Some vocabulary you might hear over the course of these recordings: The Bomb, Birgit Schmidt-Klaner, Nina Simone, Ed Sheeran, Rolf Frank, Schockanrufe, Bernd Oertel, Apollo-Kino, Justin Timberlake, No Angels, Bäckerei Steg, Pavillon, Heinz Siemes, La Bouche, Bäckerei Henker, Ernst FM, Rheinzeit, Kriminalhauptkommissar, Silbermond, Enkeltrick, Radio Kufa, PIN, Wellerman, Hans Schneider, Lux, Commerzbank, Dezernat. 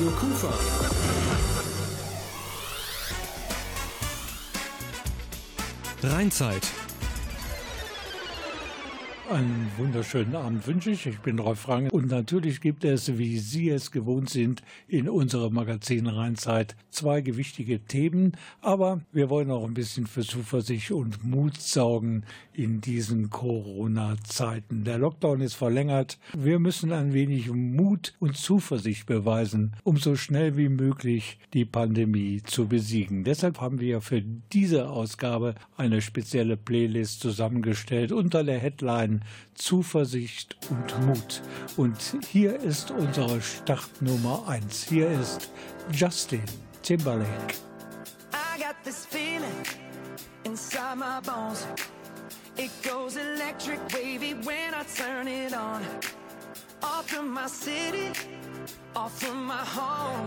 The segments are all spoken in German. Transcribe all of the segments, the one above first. Radio Kufa. Rheinzeit. Einen wunderschönen Abend wünsche ich. Ich bin Rolf Frank und natürlich gibt es, wie Sie es gewohnt sind, in unserem Magazin Rheinzeit zwei gewichtige Themen. Aber wir wollen auch ein bisschen für Zuversicht und Mut sorgen in diesen Corona-Zeiten. Der Lockdown ist verlängert. Wir müssen ein wenig Mut und Zuversicht beweisen, um so schnell wie möglich die Pandemie zu besiegen. Deshalb haben wir für diese Ausgabe eine spezielle Playlist zusammengestellt unter der Headline Zuversicht und Mut. Und hier ist unsere Startnummer 1. Hier ist Justin Timberlake. I got this feeling inside my bones. It goes electric wavy when I turn it on. Off from my city, off from my home.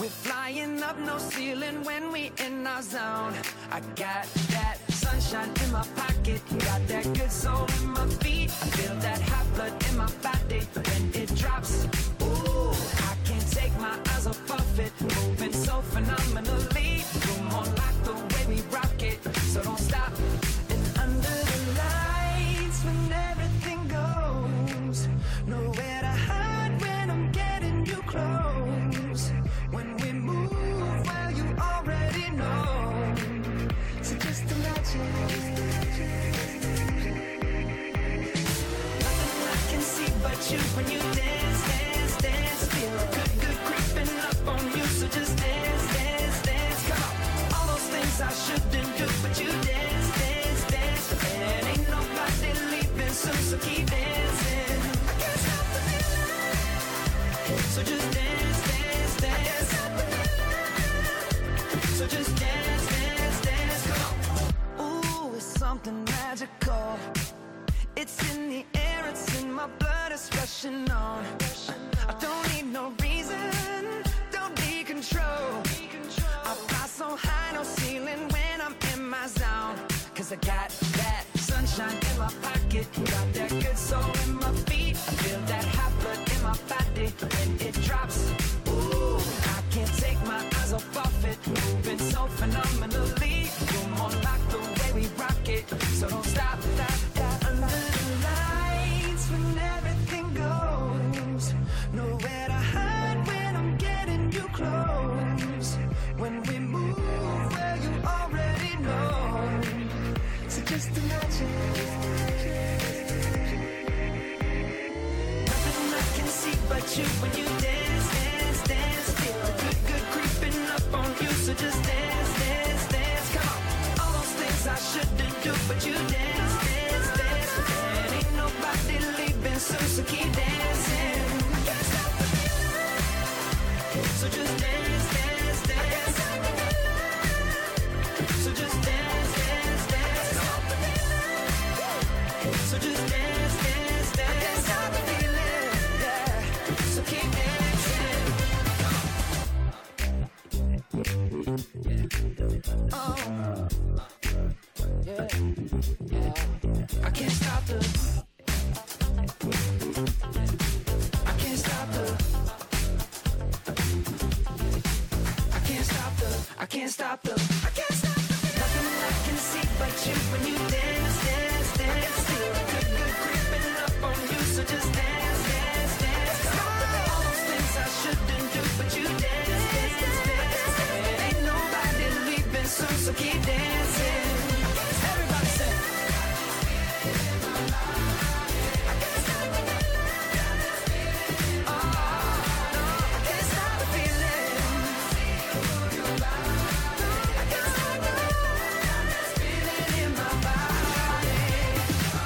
We're flying up no ceiling when we in our zone. I got that sunshine in my pocket, got that good soul in my feet. I feel that hot blood in my body when it drops. Ooh, I can't take my eyes off of it, moving so phenomenally. Come on, like the way we rock it, so don't stop. And under the lights when everything goes, nowhere to hide when I'm getting you close. When we move, well you already know. So just imagine. Nothing I can see but you when you dance, dance, dance. Feel a good, good creeping up on you. So just dance, dance, dance. Come on. All those things I shouldn't do, but you dance, dance, dance. And ain't nobody leaving soon, so keep dancing. I can't stop the feeling. So just dance, dance, dance. I can't stop the feeling. So just dance, dance. Something magical, it's in the air, it's in my blood, it's rushing on. I don't need no reason, don't be control. I fly so high, no ceiling when I'm in my zone. Cause I got that sunshine in my pocket, got that good soul in my feet. I feel that hot blood in my body when it drops. Ooh, I can't take my eyes off of it, moving so phenomenally. You're more like the way we rock it, so don't stop. Under the lights when everything goes, nowhere to hide when I'm getting you close. When we move, well you already know. So just imagine. Nothing I can see but you when you dance, dance, dance. Feel a good, good creeping up on you, so just dance, dance, dance. Come on. All those things I shouldn't do, but you dance, dance, dance. And ain't nobody leaving soon, so keep dancing. I can't stop the feeling. So just dance, dance, dance. I can't stop the feeling. So just dance, dance, dance. I can't stop the feeling. So just dance, dance, dance. I can't stop the feeling. Yeah. So keep dancing. Oh, yeah. I can't stop the. I can't stop the. I can't stop the. I can't stop the. I can't stop the. Nothing I can see but you when you dance, dance, dance. Feel a good, good creeping up on you, so just dance, dance, dance. All those things I shouldn't do, but you dance, dance, dance. Ain't nobody leaving soon, so keep dancing. Everybody say, I can't stop the feeling. Oh, no, I can't stop the feeling. I can't stop the feeling. Got this feeling in my body.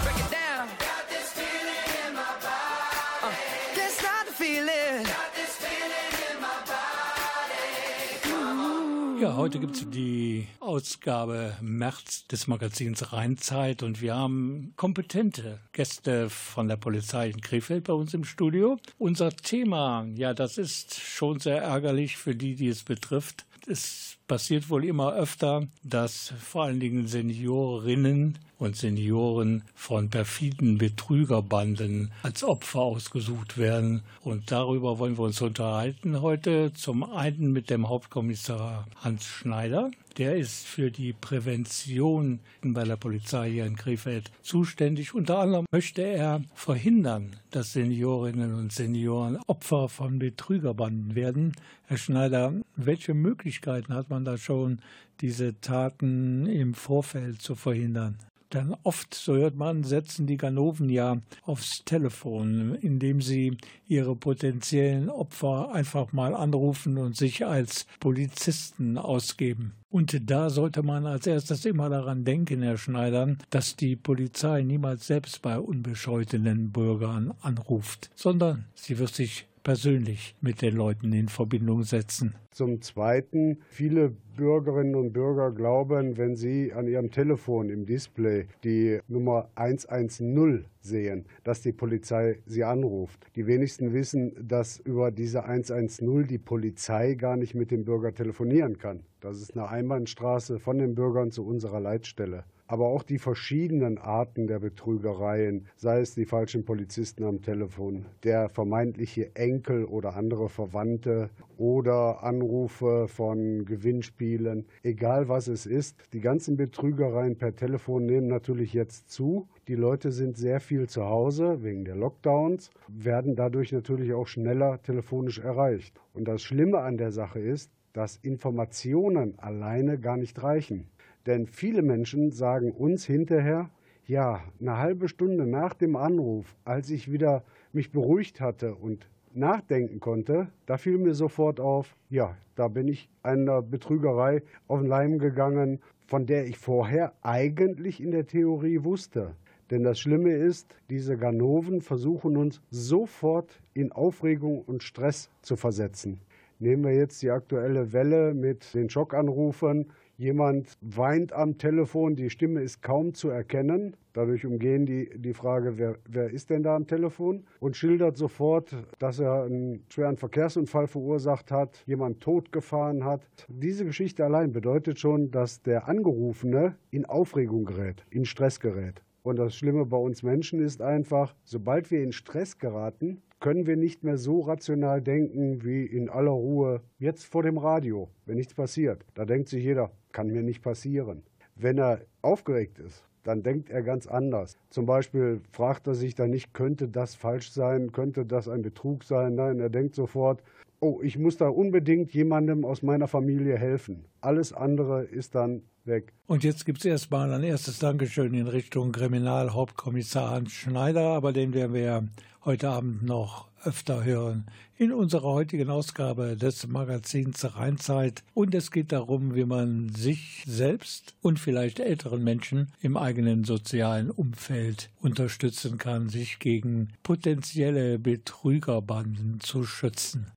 Break it down. Got this feeling in my body. Can't stop the feeling. Got this feeling in my body. Ja, heute gibt's die Ausgabe März des Magazins Rheinzeit und wir haben kompetente Gäste von der Polizei in Krefeld bei uns im Studio. Unser Thema, ja, das ist schon sehr ärgerlich für die, die es betrifft. Es passiert wohl immer öfter, dass vor allen Dingen Seniorinnen und Senioren von perfiden Betrügerbanden als Opfer ausgesucht werden. Und darüber wollen wir uns unterhalten heute. Zum einen mit dem Hauptkommissar Hans Schneider. Der ist für die Prävention bei der Polizei hier in Krefeld zuständig. Unter anderem möchte er verhindern, dass Seniorinnen und Senioren Opfer von Betrügerbanden werden. Herr Schneider, welche Möglichkeiten hat man da schon, diese Taten im Vorfeld zu verhindern? Denn oft, so hört man, setzen die Ganoven ja aufs Telefon, indem sie ihre potenziellen Opfer einfach mal anrufen und sich als Polizisten ausgeben. Und da sollte man als erstes immer daran denken, Herr Schneider, dass die Polizei niemals selbst bei unbescholtenen Bürgern anruft, sondern sie wird sich persönlich mit den Leuten in Verbindung setzen. Zum Zweiten, viele Bürgerinnen und Bürger glauben, wenn sie an ihrem Telefon im Display die Nummer 110 sehen, dass die Polizei sie anruft. Die wenigsten wissen, dass über diese 110 die Polizei gar nicht mit dem Bürger telefonieren kann. Das ist eine Einbahnstraße von den Bürgern zu unserer Leitstelle. Aber auch die verschiedenen Arten der Betrügereien, sei es die falschen Polizisten am Telefon, der vermeintliche Enkel oder andere Verwandte oder Anrufe von Gewinnspielen, egal was es ist, die ganzen Betrügereien per Telefon nehmen natürlich jetzt zu. Die Leute sind sehr viel zu Hause wegen der Lockdowns, werden dadurch natürlich auch schneller telefonisch erreicht. Und das Schlimme an der Sache ist, dass Informationen alleine gar nicht reichen. Denn viele Menschen sagen uns hinterher, ja, eine halbe Stunde nach dem Anruf, als ich wieder mich beruhigt hatte und nachdenken konnte, da fiel mir sofort auf, ja, da bin ich einer Betrügerei auf den Leim gegangen, von der ich vorher eigentlich in der Theorie wusste. Denn das Schlimme ist, diese Ganoven versuchen uns sofort in Aufregung und Stress zu versetzen. Nehmen wir jetzt die aktuelle Welle mit den Schockanrufen. Jemand weint am Telefon, die Stimme ist kaum zu erkennen. Dadurch umgehen die Frage, wer ist denn da am Telefon? Und schildert sofort, dass er einen schweren Verkehrsunfall verursacht hat, jemand totgefahren hat. Diese Geschichte allein bedeutet schon, dass der Angerufene in Aufregung gerät, in Stress gerät. Und das Schlimme bei uns Menschen ist einfach, sobald wir in Stress geraten, können wir nicht mehr so rational denken wie in aller Ruhe jetzt vor dem Radio, wenn nichts passiert. Da denkt sich jeder, kann mir nicht passieren. Wenn er aufgeregt ist, dann denkt er ganz anders. Zum Beispiel fragt er sich dann nicht, könnte das falsch sein, könnte das ein Betrug sein? Nein, er denkt sofort, oh, ich muss da unbedingt jemandem aus meiner Familie helfen. Alles andere ist dann weg. Und jetzt gibt es erstmal ein erstes Dankeschön in Richtung Kriminalhauptkommissar Hans Schneider, aber den werden wir heute Abend noch öfter hören in unserer heutigen Ausgabe des Magazins Rheinzeit. Und es geht darum, wie man sich selbst und vielleicht älteren Menschen im eigenen sozialen Umfeld unterstützen kann, sich gegen potenzielle Betrügerbanden zu schützen.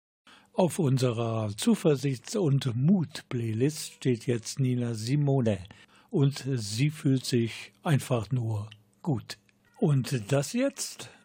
Auf unserer Zuversichts- und Mut-Playlist steht jetzt Nina Simone und sie fühlt sich einfach nur gut. Und das jetzt,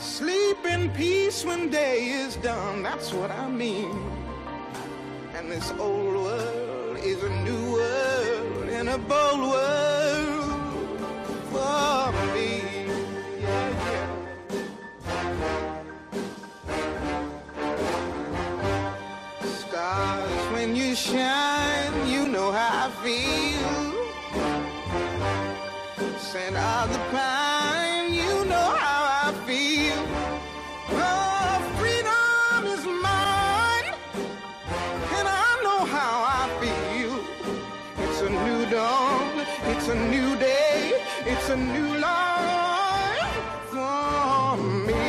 Sleep in peace when day is done, that's what I mean. And this old world is a new world and a bold world for me. Yeah, yeah. Shine, you know how I a new life for me.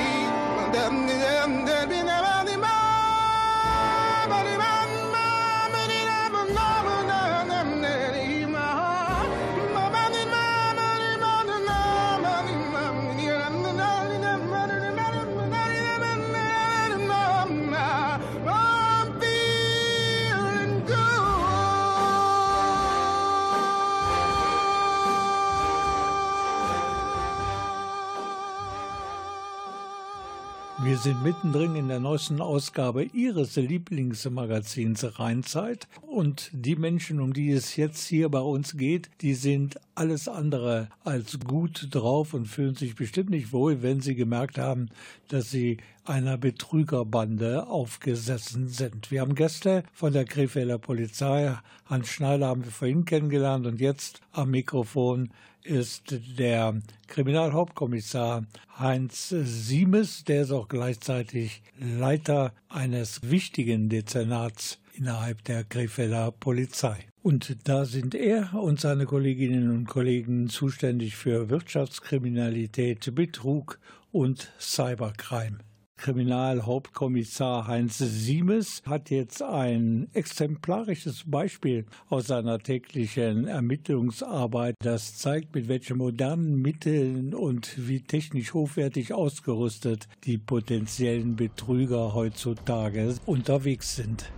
Wir sind mittendrin in der neuesten Ausgabe Ihres Lieblingsmagazins Rheinzeit und die Menschen, um die es jetzt hier bei uns geht, die sind alles andere als gut drauf und fühlen sich bestimmt nicht wohl, wenn sie gemerkt haben, dass sie einer Betrügerbande aufgesessen sind. Wir haben Gäste von der Krefelder Polizei, Hans Schneider haben wir vorhin kennengelernt und jetzt am Mikrofon ist der Kriminalhauptkommissar Heinz Siemes, der ist auch gleichzeitig Leiter eines wichtigen Dezernats innerhalb der Krefelder Polizei. Und da sind er und seine Kolleginnen und Kollegen zuständig für Wirtschaftskriminalität, Betrug und Cybercrime. Kriminalhauptkommissar Heinz Siemes hat jetzt ein exemplarisches Beispiel aus seiner täglichen Ermittlungsarbeit. Das zeigt, mit welchen modernen Mitteln und wie technisch hochwertig ausgerüstet die potenziellen Betrüger heutzutage unterwegs sind.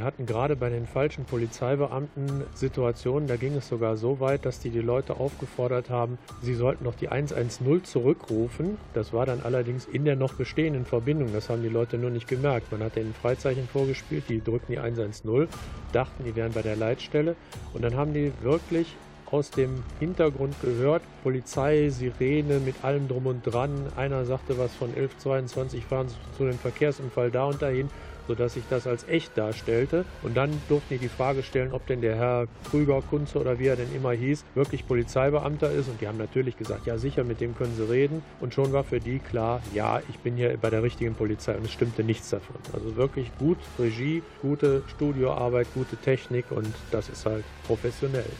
Wir hatten gerade bei den falschen Polizeibeamten Situationen, da ging es sogar so weit, dass die Leute aufgefordert haben, sie sollten noch die 110 zurückrufen. Das war dann allerdings in der noch bestehenden Verbindung, das haben die Leute nur nicht gemerkt. Man hat denen ein Freizeichen vorgespielt, die drückten die 110, dachten, die wären bei der Leitstelle und dann haben die wirklich aus dem Hintergrund gehört, Polizei, Sirene, mit allem drum und dran. Einer sagte was von 11:22, fahren zu dem Verkehrsunfall da und dahin, sodass sich das als echt darstellte. Und dann durften die Frage stellen, ob denn der Herr Krüger, Kunze oder wie er denn immer hieß, wirklich Polizeibeamter ist. Und die haben natürlich gesagt, ja sicher, mit dem können sie reden. Und schon war für die klar, ja, ich bin hier bei der richtigen Polizei und es stimmte nichts davon. Also wirklich gut Regie, gute Studioarbeit, gute Technik und das ist halt professionell.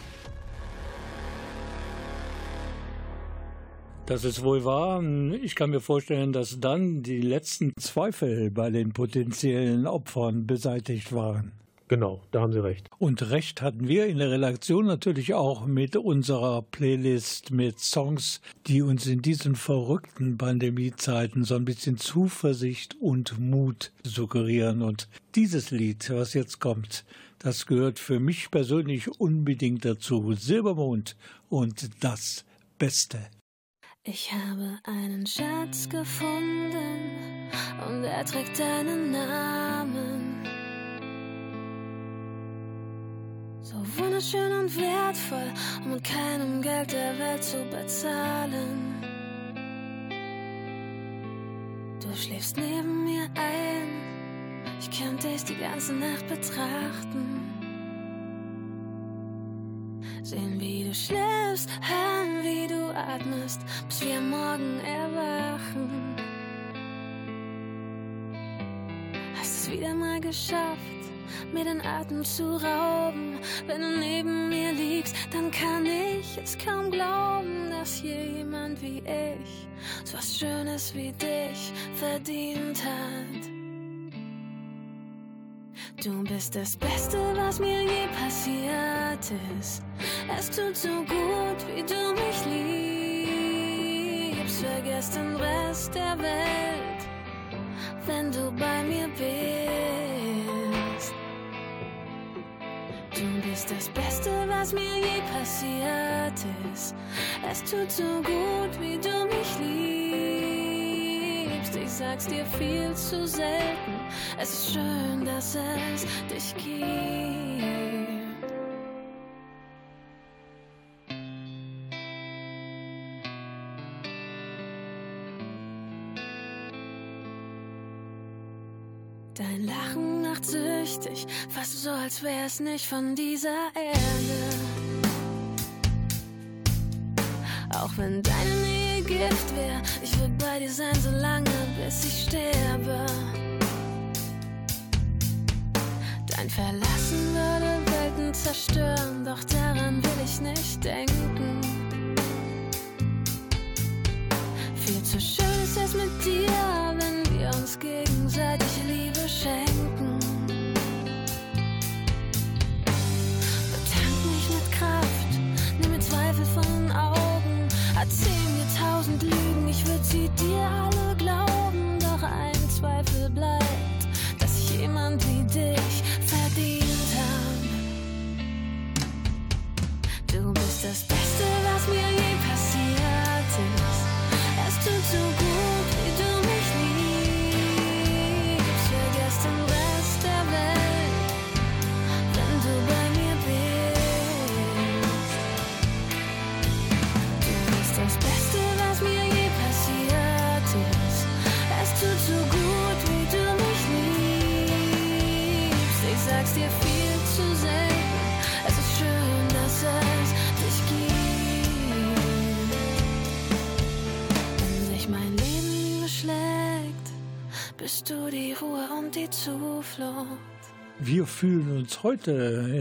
Das ist wohl wahr. Ich kann mir vorstellen, dass dann die letzten Zweifel bei den potenziellen Opfern beseitigt waren. Genau, da haben Sie recht. Und recht hatten wir in der Redaktion natürlich auch mit unserer Playlist mit Songs, die uns in diesen verrückten Pandemiezeiten so ein bisschen Zuversicht und Mut suggerieren. Und dieses Lied, was jetzt kommt, das gehört für mich persönlich unbedingt dazu. Silbermond und das Beste. Ich habe einen Schatz gefunden und er trägt deinen Namen. So wunderschön und wertvoll, um mit keinem Geld der Welt zu bezahlen. Du schläfst neben mir ein, ich könnte dich die ganze Nacht betrachten. Sehen, wie du schläfst, hören, wie du atmest, bis wir morgen erwachen. Hast es wieder mal geschafft, mir den Atem zu rauben. Wenn du neben mir liegst, dann kann ich es kaum glauben, dass hier jemand wie ich so was Schönes wie dich verdient hat. Du bist das Beste, was mir je passiert ist. Es tut so gut, wie du mich liebst. Vergiss den Rest der Welt, wenn du bei mir bist. Du bist das Beste, was mir je passiert ist. Es tut so gut, wie du mich liebst. Ich sag's dir viel zu selten. Es ist schön, dass es dich gibt. Dein Lachen macht süchtig, fast so, als wär's nicht von dieser Erde. Auch wenn deine Nähe Gift wär, ich würd bei dir sein, so lange, bis ich sterbe. Dein Verlassen würde Welten Leben zerstören, doch daran will ich nicht denken. Viel zu schön ist es mit dir, wenn wir uns gegenseitig Liebe schenken. Betank mich mit Kraft, nimm mir Zweifel von den Augen. Erzähl mir 1000 Lügen, ich würde sie dir alle glauben. Doch ein Zweifel bleibt, dass ich jemand wie dich verdient habe. Du bist das Beste, was mir je passiert ist. Es tut so gut, wie du mich liebst. Vergiss den Rest der Welt, wenn du bei mir bist. Du bist das Beste, was mir je passiert ist. Es tut so gut, wie du mich liebst. Ich sag's dir viel zu selten. Es ist schön, dass es dich gibt. Wenn sich mein Leben beschlägt, bist du die Ruhe und die Zuflucht. Wir fühlen uns heute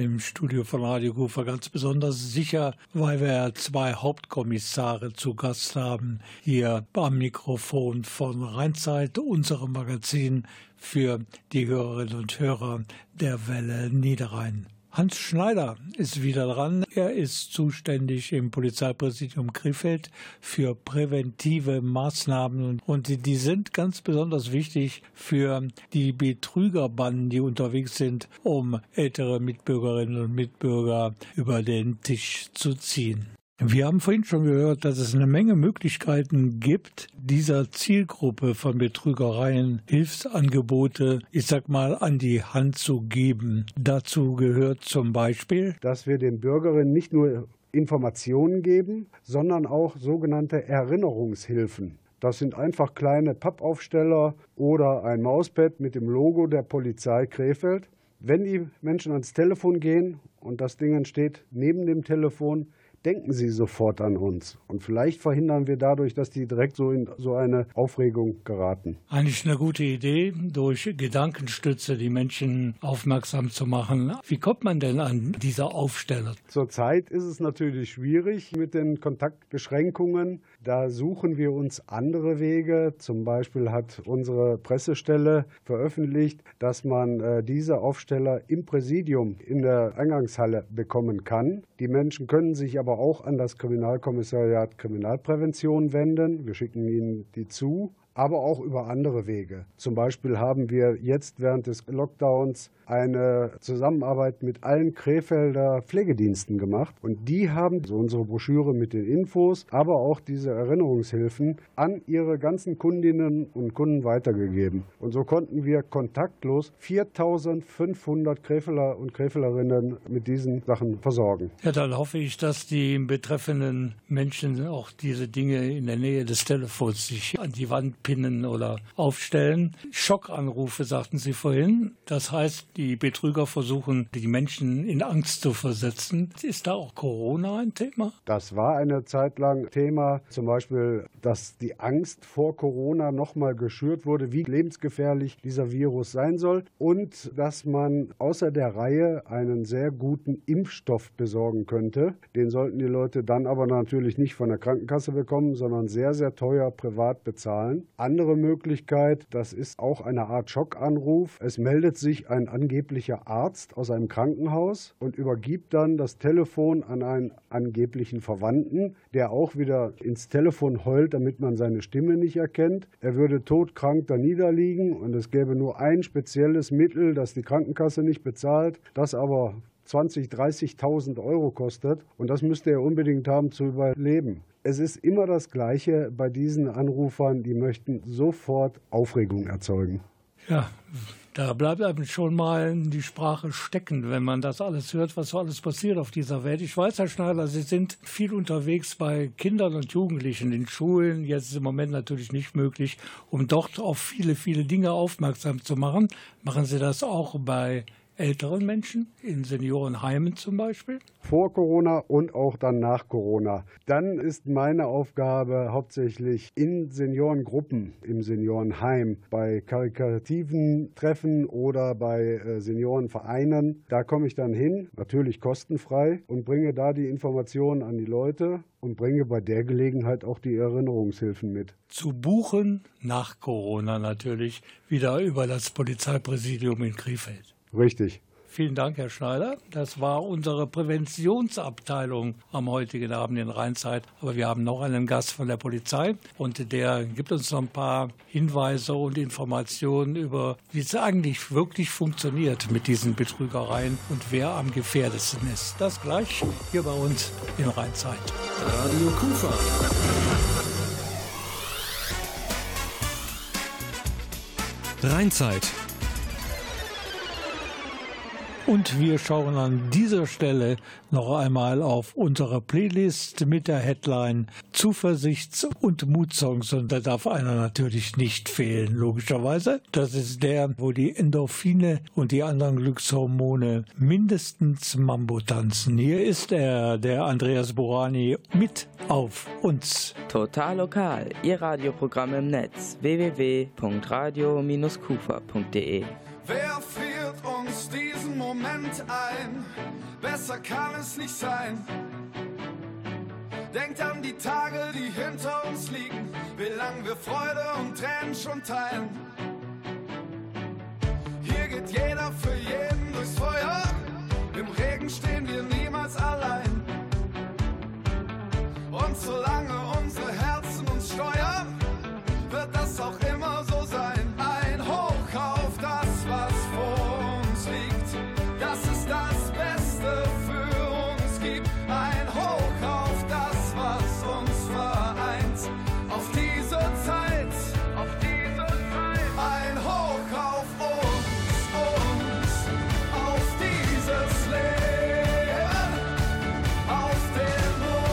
im Studio von Radio Kufa ganz besonders sicher, weil wir zwei Hauptkommissare zu Gast haben, hier am Mikrofon von Rheinzeit, unserem Magazin für die Hörerinnen und Hörer der Welle Niederrhein. Hans Schneider ist wieder dran. Er ist zuständig im Polizeipräsidium Krefeld für präventive Maßnahmen. Und die sind ganz besonders wichtig für die Betrügerbanden, die unterwegs sind, um ältere Mitbürgerinnen und Mitbürger über den Tisch zu ziehen. Wir haben vorhin schon gehört, dass es eine Menge Möglichkeiten gibt, dieser Zielgruppe von Betrügereien Hilfsangebote, ich sag mal, an die Hand zu geben. Dazu gehört zum Beispiel, dass wir den Bürgerinnen nicht nur Informationen geben, sondern auch sogenannte Erinnerungshilfen. Das sind einfach kleine Pappaufsteller oder ein Mauspad mit dem Logo der Polizei Krefeld. Wenn die Menschen ans Telefon gehen und das Ding steht neben dem Telefon, denken Sie sofort an uns. Und vielleicht verhindern wir dadurch, dass die direkt so in so eine Aufregung geraten. Eigentlich eine gute Idee, durch Gedankenstütze die Menschen aufmerksam zu machen. Wie kommt man denn an diese Aufsteller? Zurzeit ist es natürlich schwierig mit den Kontaktbeschränkungen. Da suchen wir uns andere Wege. Zum Beispiel hat unsere Pressestelle veröffentlicht, dass man diese Aufsteller im Präsidium in der Eingangshalle bekommen kann. Die Menschen können sich aber auch an das Kriminalkommissariat Kriminalprävention wenden. Wir schicken ihnen die zu, aber auch über andere Wege. Zum Beispiel haben wir jetzt während des Lockdowns eine Zusammenarbeit mit allen Krefelder Pflegediensten gemacht. Und die haben so unsere Broschüre mit den Infos, aber auch diese Erinnerungshilfen an ihre ganzen Kundinnen und Kunden weitergegeben. Und so konnten wir kontaktlos 4.500 Krefeler und Krefelerinnen mit diesen Sachen versorgen. Ja, dann hoffe ich, dass die betreffenden Menschen auch diese Dinge in der Nähe des Telefons sich an die Wand pinnen oder aufstellen. Schockanrufe, sagten Sie vorhin. Das heißt, die Betrüger versuchen, die Menschen in Angst zu versetzen. Ist da auch Corona ein Thema? Das war eine Zeit lang Thema. Zum Beispiel, dass die Angst vor Corona nochmal geschürt wurde, wie lebensgefährlich dieser Virus sein soll. Und dass man außer der Reihe einen sehr guten Impfstoff besorgen könnte. Den sollten die Leute dann aber natürlich nicht von der Krankenkasse bekommen, sondern sehr, sehr teuer privat bezahlen. Andere Möglichkeit, das ist auch eine Art Schockanruf. Es meldet sich ein angeblicher Arzt aus einem Krankenhaus und übergibt dann das Telefon an einen angeblichen Verwandten, der auch wieder ins Telefon heult, damit man seine Stimme nicht erkennt. Er würde todkrank da niederliegen und es gäbe nur ein spezielles Mittel, das die Krankenkasse nicht bezahlt, das aber 20.000, 30.000 Euro kostet und das müsste er unbedingt haben zu überleben. Es ist immer das Gleiche bei diesen Anrufern, die möchten sofort Aufregung erzeugen. Ja, da bleibt einem schon mal die Sprache stecken, wenn man das alles hört, was so alles passiert auf dieser Welt. Ich weiß, Herr Schneider, Sie sind viel unterwegs bei Kindern und Jugendlichen in Schulen. Jetzt ist im Moment natürlich nicht möglich, um dort auf viele, viele Dinge aufmerksam zu machen. Machen Sie das auch bei älteren Menschen, in Seniorenheimen zum Beispiel? Vor Corona und auch dann nach Corona. Dann ist meine Aufgabe hauptsächlich in Seniorengruppen, im Seniorenheim, bei karikativen Treffen oder bei Seniorenvereinen. Da komme ich dann hin, natürlich kostenfrei, und bringe da die Informationen an die Leute und bringe bei der Gelegenheit auch die Erinnerungshilfen mit. Zu buchen nach Corona natürlich wieder über das Polizeipräsidium in Krefeld. Richtig. Vielen Dank, Herr Schneider. Das war unsere Präventionsabteilung am heutigen Abend in Rheinzeit. Aber wir haben noch einen Gast von der Polizei und der gibt uns noch ein paar Hinweise und Informationen über, wie es eigentlich wirklich funktioniert mit diesen Betrügereien und wer am gefährdetsten ist. Das gleich hier bei uns in Rheinzeit. Radio Kufa. Rheinzeit. Und wir schauen an dieser Stelle noch einmal auf unsere Playlist mit der Headline Zuversichts- und Mutsongs. Und da darf einer natürlich nicht fehlen, logischerweise. Das ist der, wo die Endorphine und die anderen Glückshormone mindestens Mambo tanzen. Hier ist er, der Andreas Borani, mit auf uns. Total lokal, Ihr Radioprogramm im Netz. www.radio-kufa.de. Wer friert uns diesen Moment ein? Besser kann es nicht sein. Denkt an die Tage, die hinter uns liegen, wie lang wir Freude und Tränen schon teilen. Hier geht jeder für jeden durchs Feuer, im Regen stehen wir niemals allein. Und solange unsere Herzen uns steuern, wird das auch immer so sein. Ein Hoch auf das, was vor uns liegt, das ist das Beste für uns gibt. Ein Hoch auf das, was uns vereint, auf diese Zeit, auf diese Zeit. Ein Hoch auf uns, auf dieses Leben, auf den Moment.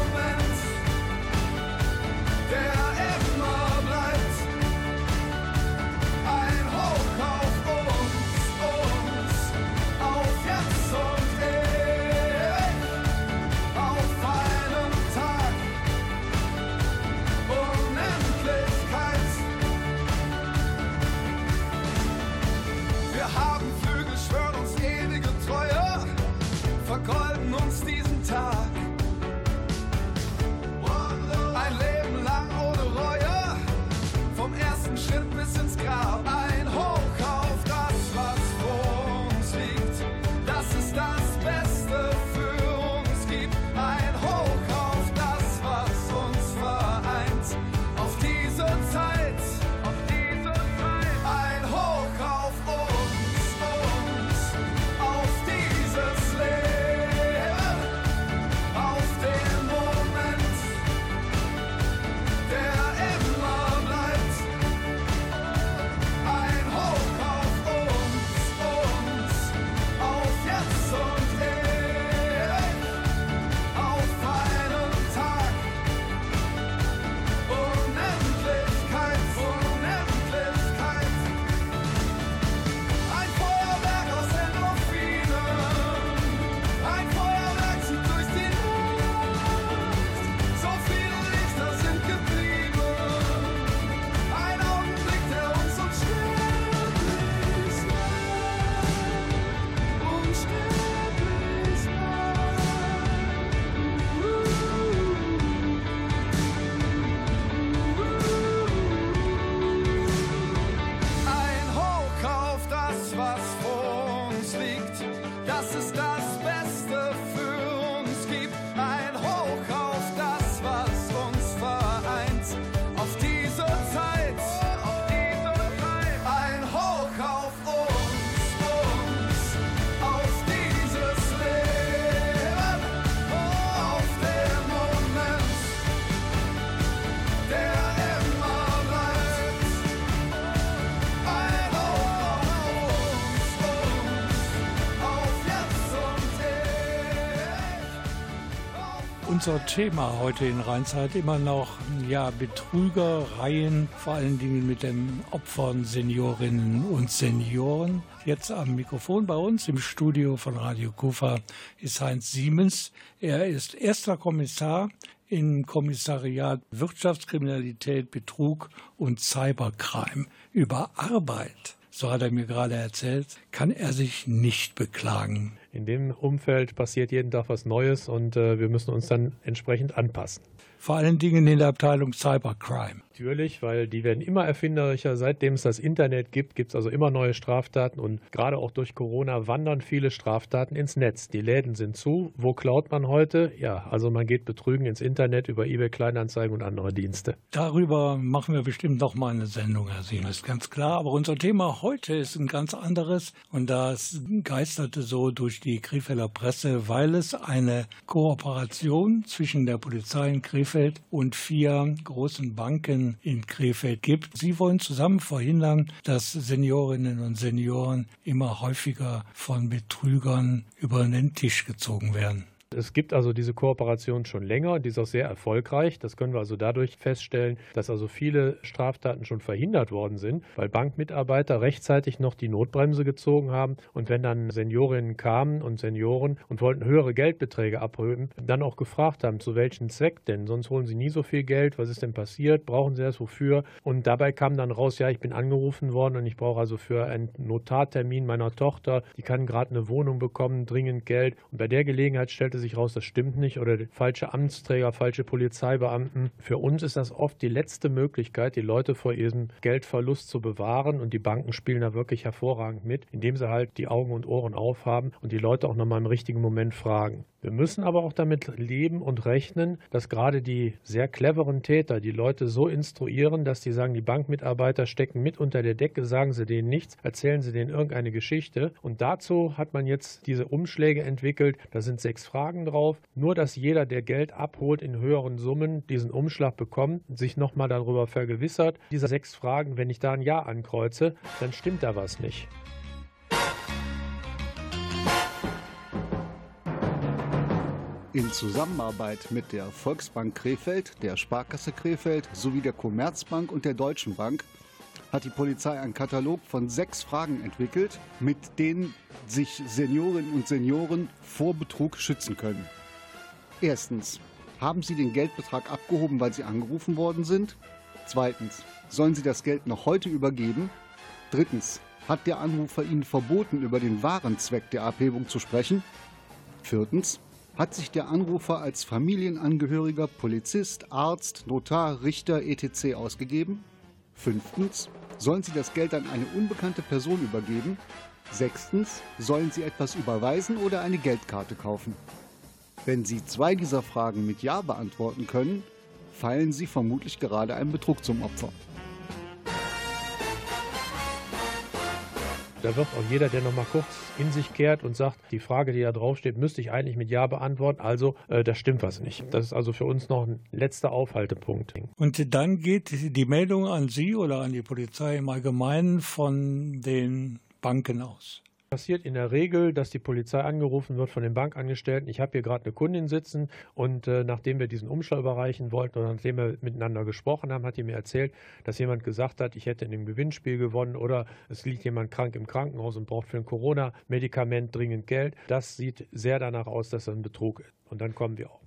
unser Thema heute in Rheinzeit immer noch, ja, Betrügereien, vor allen Dingen mit den Opfern, Seniorinnen und Senioren. Jetzt am Mikrofon bei uns im Studio von Radio Kufa ist Heinz Siemes. Er ist erster Kommissar im Kommissariat Wirtschaftskriminalität, Betrug und Cybercrime. Über Arbeit, so hat er mir gerade erzählt, kann er sich nicht beklagen. In dem Umfeld passiert jeden Tag was Neues und wir müssen uns dann entsprechend anpassen. Vor allen Dingen in der Abteilung Cybercrime. Natürlich, weil die werden immer erfinderischer. Seitdem es das Internet gibt, gibt es also immer neue Straftaten. Und gerade auch durch Corona wandern viele Straftaten ins Netz. Die Läden sind zu. Wo klaut man heute? Ja, also man geht betrügen ins Internet über eBay Kleinanzeigen und andere Dienste. Darüber machen wir bestimmt noch mal eine Sendung, Herr Siemes, ganz klar. Aber unser Thema heute ist ein ganz anderes. Und das geisterte so durch die Krefelder Presse, weil es eine Kooperation zwischen der Polizei in Krefeld und 4 großen Banken in Krefeld gibt. Sie wollen zusammen verhindern, dass Seniorinnen und Senioren immer häufiger von Betrügern über den Tisch gezogen werden. Es gibt also diese Kooperation schon länger und die ist auch sehr erfolgreich. Das können wir also dadurch feststellen, dass also viele Straftaten schon verhindert worden sind, weil Bankmitarbeiter rechtzeitig noch die Notbremse gezogen haben. Und wenn dann Seniorinnen kamen und Senioren und wollten höhere Geldbeträge abheben, dann auch gefragt haben, zu welchem Zweck denn? Sonst holen sie nie so viel Geld. Was ist denn passiert? Brauchen sie das? Wofür? Und dabei kam dann raus, ja, ich bin angerufen worden und ich brauche also für einen Notartermin meiner Tochter. Die kann gerade eine Wohnung bekommen, dringend Geld. Und bei der Gelegenheit stellte sich raus, das stimmt nicht, oder falsche Amtsträger, falsche Polizeibeamten. Für uns ist das oft die letzte Möglichkeit, die Leute vor ihrem Geldverlust zu bewahren, und die Banken spielen da wirklich hervorragend mit, indem sie halt die Augen und Ohren aufhaben und die Leute auch nochmal im richtigen Moment fragen. Wir müssen aber auch damit leben und rechnen, dass gerade die sehr cleveren Täter die Leute so instruieren, dass die sagen, die Bankmitarbeiter stecken mit unter der Decke, sagen sie denen nichts, erzählen sie denen irgendeine Geschichte. Und dazu hat man jetzt diese Umschläge entwickelt, da sind 6 Fragen drauf. Nur, dass jeder, der Geld abholt in höheren Summen, diesen Umschlag bekommt, sich nochmal darüber vergewissert. Diese 6 Fragen, wenn ich da ein Ja ankreuze, dann stimmt da was nicht. In Zusammenarbeit mit der Volksbank Krefeld, der Sparkasse Krefeld sowie der Commerzbank und der Deutschen Bank hat die Polizei einen Katalog von 6 Fragen entwickelt, mit denen sich Seniorinnen und Senioren vor Betrug schützen können. Erstens, haben Sie den Geldbetrag abgehoben, weil Sie angerufen worden sind? Zweitens, sollen Sie das Geld noch heute übergeben? Drittens, hat der Anrufer Ihnen verboten, über den wahren Zweck der Abhebung zu sprechen? Viertens, hat sich der Anrufer als Familienangehöriger, Polizist, Arzt, Notar, Richter etc. ausgegeben? 5. Sollen Sie das Geld an eine unbekannte Person übergeben? 6. Sollen Sie etwas überweisen oder eine Geldkarte kaufen? Wenn Sie 2 dieser Fragen mit Ja beantworten können, fallen Sie vermutlich gerade einem Betrug zum Opfer. Da wird auch jeder, der noch mal kurz in sich kehrt und sagt, die Frage, die da draufsteht, müsste ich eigentlich mit Ja beantworten, also da stimmt was nicht. Das ist also für uns noch ein letzter Aufhaltepunkt. Und dann geht die Meldung an Sie oder an die Polizei im Allgemeinen von den Banken aus. Passiert in der Regel, dass die Polizei angerufen wird von den Bankangestellten. Ich habe hier gerade eine Kundin sitzen und nachdem wir diesen Umschlag überreichen wollten und nachdem wir miteinander gesprochen haben, hat die mir erzählt, dass jemand gesagt hat, ich hätte in dem Gewinnspiel gewonnen oder es liegt jemand krank im Krankenhaus und braucht für ein Corona-Medikament dringend Geld. Das sieht sehr danach aus, dass das ein Betrug ist. Und dann kommen wir auch.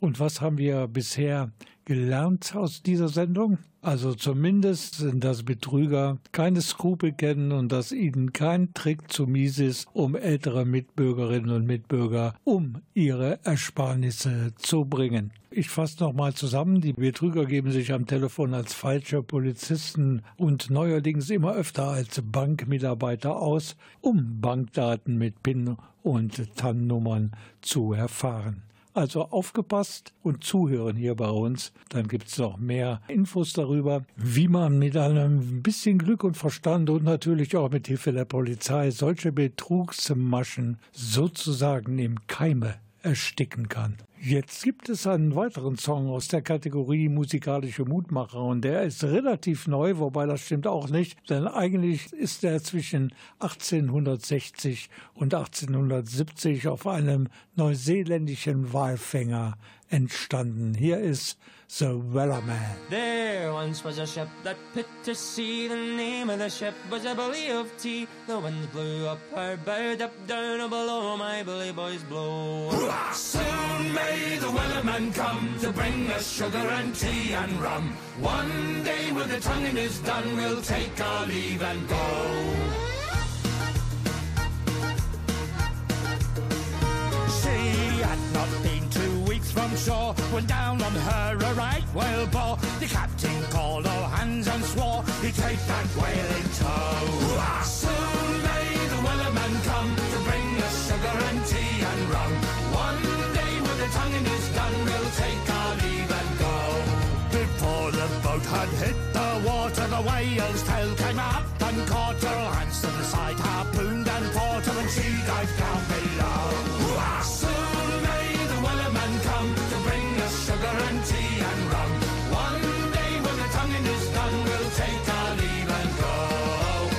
Und was haben wir bisher gelernt aus dieser Sendung? Also zumindest, dass Betrüger keine Skrupel kennen und dass ihnen kein Trick zu mies ist, um ältere Mitbürgerinnen und Mitbürger um ihre Ersparnisse zu bringen. Ich fasse nochmal zusammen, die Betrüger geben sich am Telefon als falsche Polizisten und neuerdings immer öfter als Bankmitarbeiter aus, um Bankdaten mit PIN- und TAN-Nummern zu erfahren. Also aufgepasst und zuhören hier bei uns. Dann gibt es noch mehr Infos darüber, wie man mit einem bisschen Glück und Verstand und natürlich auch mit Hilfe der Polizei solche Betrugsmaschen sozusagen im Keime ersticken kann. Jetzt gibt es einen weiteren Song aus der Kategorie musikalische Mutmacher und der ist relativ neu, wobei das stimmt auch nicht, denn eigentlich ist er zwischen 1860 und 1870 auf einem neuseeländischen Walfänger entstanden. Hier ist The Wellerman. There once was a ship that put to sea. The name of the ship was a belly of tea. The winds blew up her bow, up down or below. My belly boys blow. Soon may the Wellerman come to bring us sugar and tea and rum. One day when the tonguing is done, we'll take our leave and go. She had not been 2 weeks from shore when down on her a right whale bore. The captain called all hands and swore he'd take that whale in tow. Soon may the Wellerman come to bring us sugar and tea and rum. One day when the tonguing is done, we'll take our leave and go. Before the boat had hit the water, the whale's tail came up and caught her. Hands to the side, harpooned and caught her, and she dived down below. Soon may the Wellerman come to bring us sugar and tea and rum. One day when the tonguing is done, we'll take our leave and go.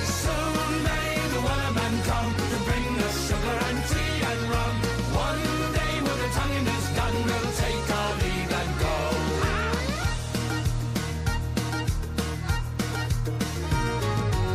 Soon may the Wellerman come to bring us sugar and tea and rum. One day when the tonguing is done, we'll take our leave and go.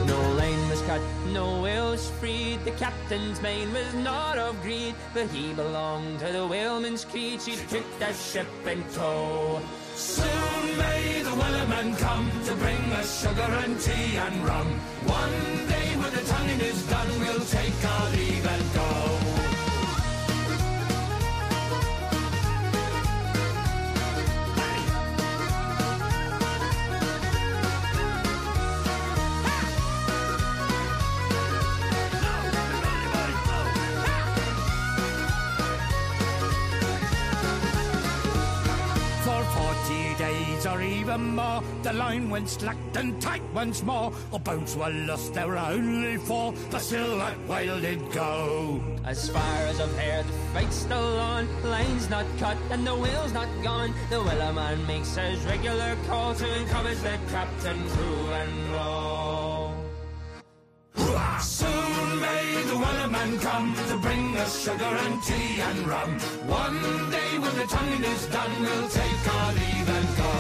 No lane was cut, no whale was freed. The captain's mane was not of greed, but he belonged to the whaleman's creed. She took that ship in tow. Soon may the Wellerman come to bring us sugar and tea and rum. One day when the tonguing is done, we'll take our leave and go. Or even more, the line went slack and tight once more. All boats were lost, there were only four, but still that whale did go. As far as I've heard, the fight's still on. The line's not cut and the whale's not gone. The Wellerman makes his regular call to encourage the captain, crew and row. Soon may the Wellerman come to bring us sugar and tea and rum. One day when the tonguing is done, we'll take our leave and go.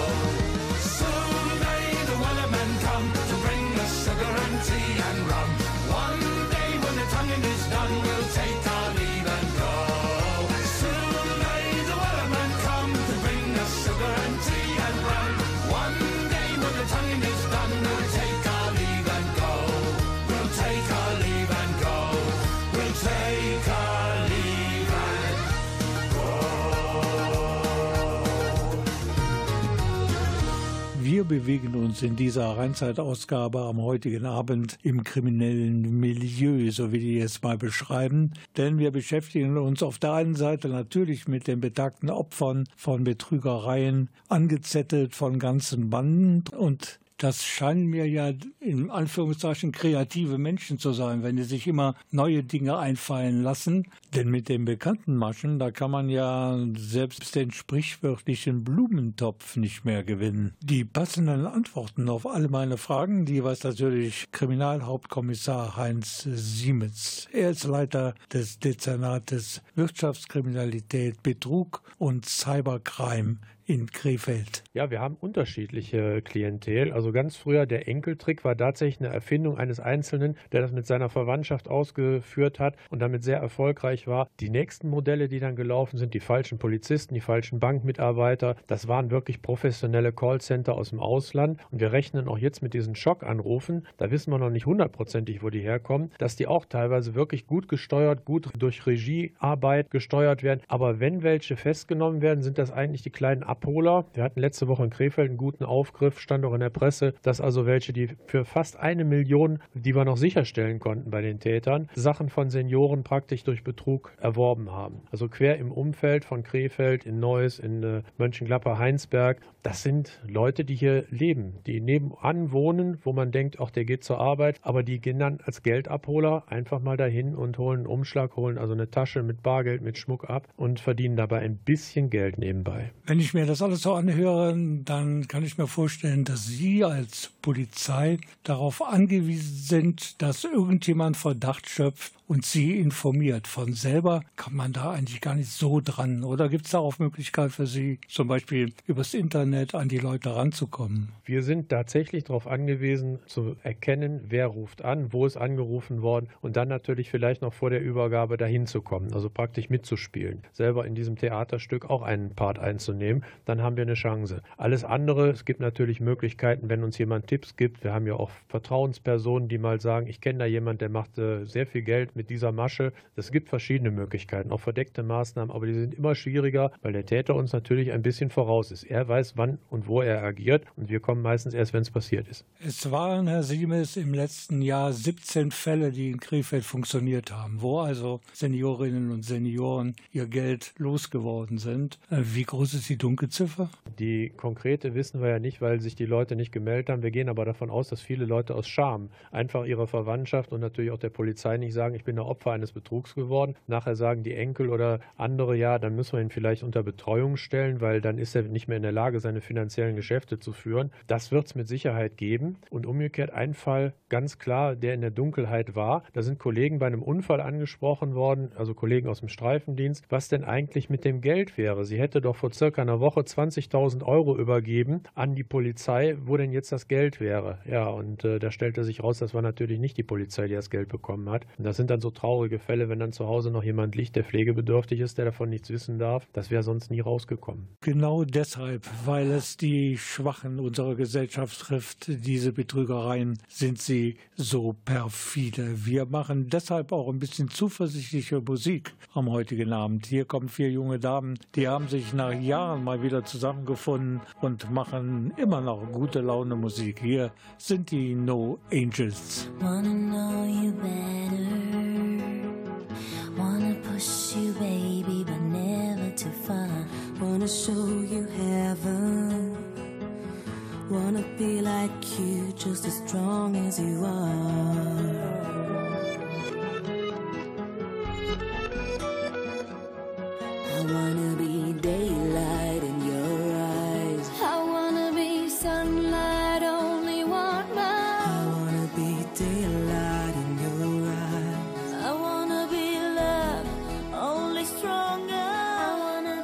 Soon may the Wellerman come to bring us sugar and tea and rum. One day when the tonguing is done, we'll take our leave and go. Soon may the Wellerman come to bring us sugar and tea and rum. One day when the tonguing is done, we'll take our leave and go. We'll take our leave and go. We'll take our leave and go. Wir bewegen uns in dieser Rheinzeit-Ausgabe am heutigen Abend im kriminellen Milieu, so wie die jetzt mal beschreiben. Denn wir beschäftigen uns auf der einen Seite natürlich mit den betagten Opfern von Betrügereien, angezettelt von ganzen Banden, und das scheinen mir ja in Anführungszeichen kreative Menschen zu sein, wenn die sich immer neue Dinge einfallen lassen. Denn mit den bekannten Maschen, da kann man ja selbst den sprichwörtlichen Blumentopf nicht mehr gewinnen. Die passenden Antworten auf alle meine Fragen, die weiß natürlich Kriminalhauptkommissar Heinz Siemes. Er ist Leiter des Dezernates Wirtschaftskriminalität, Betrug und Cybercrime in Krefeld. Ja, wir haben unterschiedliche Klientel. Also ganz früher, der Enkeltrick war tatsächlich eine Erfindung eines Einzelnen, der das mit seiner Verwandtschaft ausgeführt hat und damit sehr erfolgreich war. Die nächsten Modelle, die dann gelaufen sind, die falschen Polizisten, die falschen Bankmitarbeiter, das waren wirklich professionelle Callcenter aus dem Ausland. Und wir rechnen auch jetzt mit diesen Schockanrufen, da wissen wir noch nicht hundertprozentig, wo die herkommen, dass die auch teilweise wirklich gut gesteuert, gut durch Regiearbeit gesteuert werden. Aber wenn welche festgenommen werden, sind das eigentlich die kleinen Abholer. Wir hatten letzte Woche in Krefeld einen guten Aufgriff, stand auch in der Presse, dass also welche, die für fast 1 Million, die wir noch sicherstellen konnten bei den Tätern, Sachen von Senioren praktisch durch Betrug erworben haben. Also quer im Umfeld von Krefeld, in Neuss, in Mönchengladbach, Heinsberg. Das sind Leute, die hier leben, die nebenan wohnen, wo man denkt, ach, der geht zur Arbeit, aber die gehen dann als Geldabholer einfach mal dahin und holen einen Umschlag, holen also eine Tasche mit Bargeld, mit Schmuck ab und verdienen dabei ein bisschen Geld nebenbei. Wenn ich mir das alles so anhöre, dann kann ich mir vorstellen, dass Sie als Polizei darauf angewiesen sind, dass irgendjemand Verdacht schöpft und Sie informiert. Von selber kann man da eigentlich gar nicht so dran. Oder gibt es da auch Möglichkeit für Sie, zum Beispiel übers Internet an die Leute ranzukommen? Wir sind tatsächlich darauf angewiesen, zu erkennen, wer ruft an, wo ist angerufen worden und dann natürlich vielleicht noch vor der Übergabe dahin zu kommen, also praktisch mitzuspielen, selber in diesem Theaterstück auch einen Part einzunehmen, dann haben wir eine Chance. Alles andere, es gibt natürlich Möglichkeiten, wenn uns jemand Tipps gibt, wir haben ja auch Vertrauenspersonen, die mal sagen, ich kenne da jemanden, der macht sehr viel Geld mit dieser Masche. Es gibt verschiedene Möglichkeiten, auch verdeckte Maßnahmen, aber die sind immer schwieriger, weil der Täter uns natürlich ein bisschen voraus ist. Er weiß, wann und wo er agiert und wir kommen meistens erst, wenn es passiert ist. Es waren, Herr Siemes, im letzten Jahr 17 Fälle, die in Krefeld funktioniert haben, wo also Seniorinnen und Senioren ihr Geld losgeworden sind. Wie groß ist die Dunkelziffer? Die konkrete wissen wir ja nicht, weil sich die Leute nicht gemeldet haben. Wir gehen aber davon aus, dass viele Leute aus Scham einfach ihrer Verwandtschaft und natürlich auch der Polizei nicht sagen, ich bin der Opfer eines Betrugs geworden. Nachher sagen die Enkel oder andere, ja, dann müssen wir ihn vielleicht unter Betreuung stellen, weil dann ist er nicht mehr in der Lage, seine finanziellen Geschäfte zu führen. Das wird es mit Sicherheit geben. Und umgekehrt ein Fall, ganz klar, der in der Dunkelheit war. Da sind Kollegen bei einem Unfall angesprochen worden, also Kollegen aus dem Streifendienst, was denn eigentlich mit dem Geld wäre. Sie hätte doch vor circa einer Woche 20.000 Euro übergeben an die Polizei, wo denn jetzt das Geld wäre. Ja, und da stellte sich raus, das war natürlich nicht die Polizei, die das Geld bekommen hat. Und das sind dann so traurige Fälle, wenn dann zu Hause noch jemand liegt, der pflegebedürftig ist, der davon nichts wissen darf. Das wäre sonst nie rausgekommen. Genau deshalb, weil es die Schwachen unserer Gesellschaft trifft, diese Betrügereien, sind sie so perfide. Wir machen deshalb auch ein bisschen zuversichtliche Musik am heutigen Abend. Hier kommen 4 junge Damen, die haben sich nach Jahren mal wieder zusammengefunden und machen immer noch gute Laune Musik. Hier sind die No Angels. Wanna know you better, wanna push you baby, but never too far. Wanna show you heaven, wanna be like you, just as strong as you are. I wanna be daylight in your eyes, I wanna be sunlight, only want mine. I wanna be daylight in your eyes, I wanna be love, only stronger. Wanna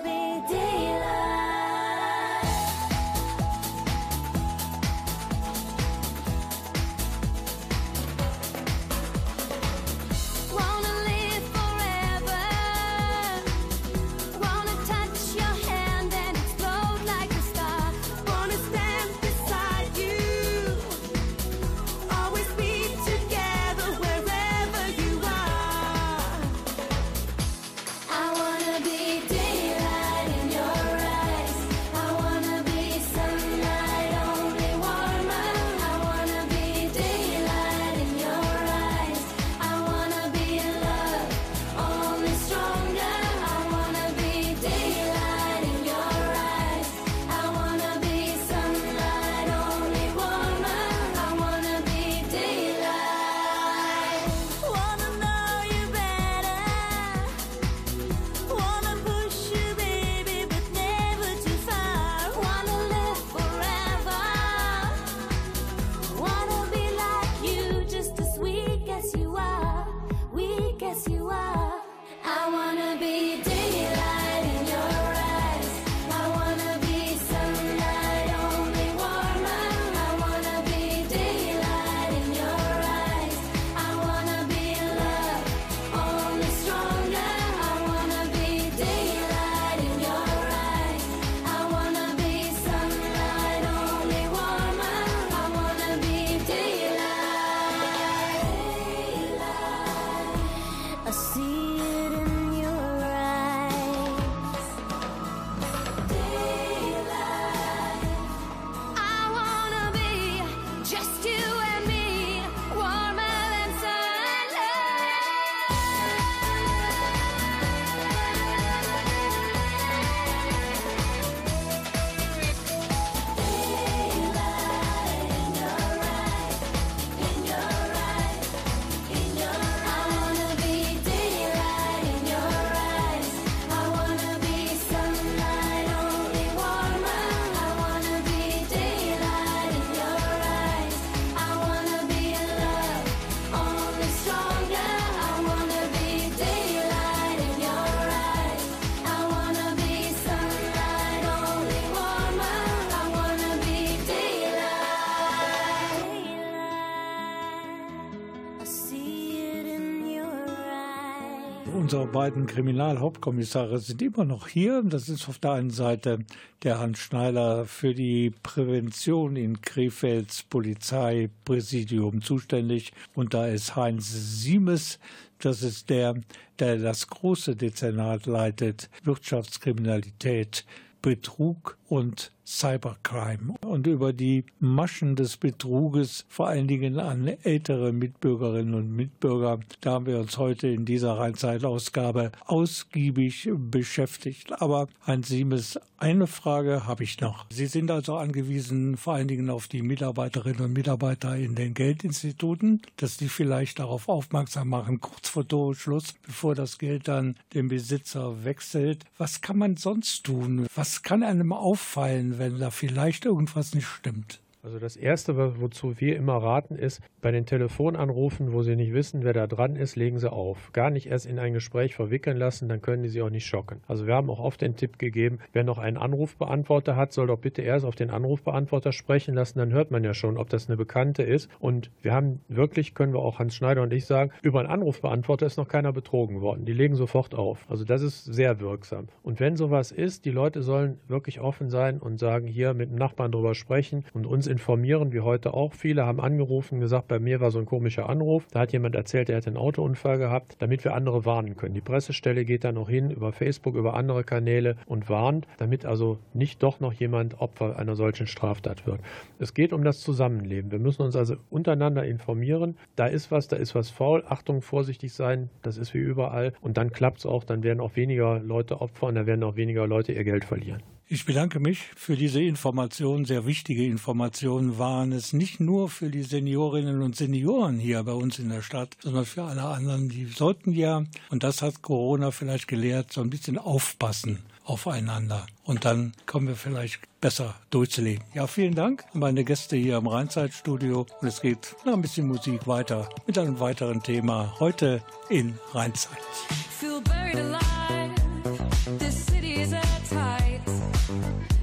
Unsere beiden Kriminalhauptkommissare sind immer noch hier. Das ist auf der einen Seite der Hans Schneider für die Prävention in Krefelds Polizeipräsidium zuständig. Und da ist Heinz Siemes, das ist der das große Dezernat leitet, Wirtschaftskriminalität, Betrug und Cybercrime. Und über die Maschen des Betruges, vor allen Dingen an ältere Mitbürgerinnen und Mitbürger, da haben wir uns heute in dieser Rheinzeit-Ausgabe ausgiebig beschäftigt. Aber Heinz Siemes, eine Frage habe ich noch. Sie sind also angewiesen, vor allen Dingen auf die Mitarbeiterinnen und Mitarbeiter in den Geldinstituten, dass die vielleicht darauf aufmerksam machen, kurz vor Torschluss, bevor das Geld dann den Besitzer wechselt. Was kann man sonst tun? Was kann einem auffallen, wenn da vielleicht irgendwas nicht stimmt? Also das Erste, wozu wir immer raten, ist, bei den Telefonanrufen, wo Sie nicht wissen, wer da dran ist, legen Sie auf. Gar nicht erst in ein Gespräch verwickeln lassen, dann können die Sie auch nicht schocken. Also wir haben auch oft den Tipp gegeben, wer noch einen Anrufbeantworter hat, soll doch bitte erst auf den Anrufbeantworter sprechen lassen, dann hört man ja schon, ob das eine Bekannte ist. Und wir haben wirklich, können wir auch Hans Schneider und ich sagen, über einen Anrufbeantworter ist noch keiner betrogen worden. Die legen sofort auf. Also das ist sehr wirksam. Und wenn sowas ist, die Leute sollen wirklich offen sein und sagen, hier mit dem Nachbarn drüber sprechen und uns informieren, wie heute auch. Viele haben angerufen und gesagt, bei mir war so ein komischer Anruf. Da hat jemand erzählt, er hätte einen Autounfall gehabt, damit wir andere warnen können. Die Pressestelle geht da noch hin, über Facebook, über andere Kanäle und warnt, damit also nicht doch noch jemand Opfer einer solchen Straftat wird. Es geht um das Zusammenleben. Wir müssen uns also untereinander informieren. Da ist was faul. Achtung, vorsichtig sein. Das ist wie überall. Und dann klappt es auch. Dann werden auch weniger Leute Opfer und dann werden auch weniger Leute ihr Geld verlieren. Ich bedanke mich für diese Informationen, sehr wichtige Informationen waren es nicht nur für die Seniorinnen und Senioren hier bei uns in der Stadt, sondern für alle anderen. Die sollten ja, und das hat Corona vielleicht gelehrt, so ein bisschen aufpassen aufeinander. Und dann kommen wir vielleicht besser durchzuleben. Ja, vielen Dank an meine Gäste hier im Rheinzeitstudio. Und es geht nach ein bisschen Musik weiter mit einem weiteren Thema heute in Rheinzeit.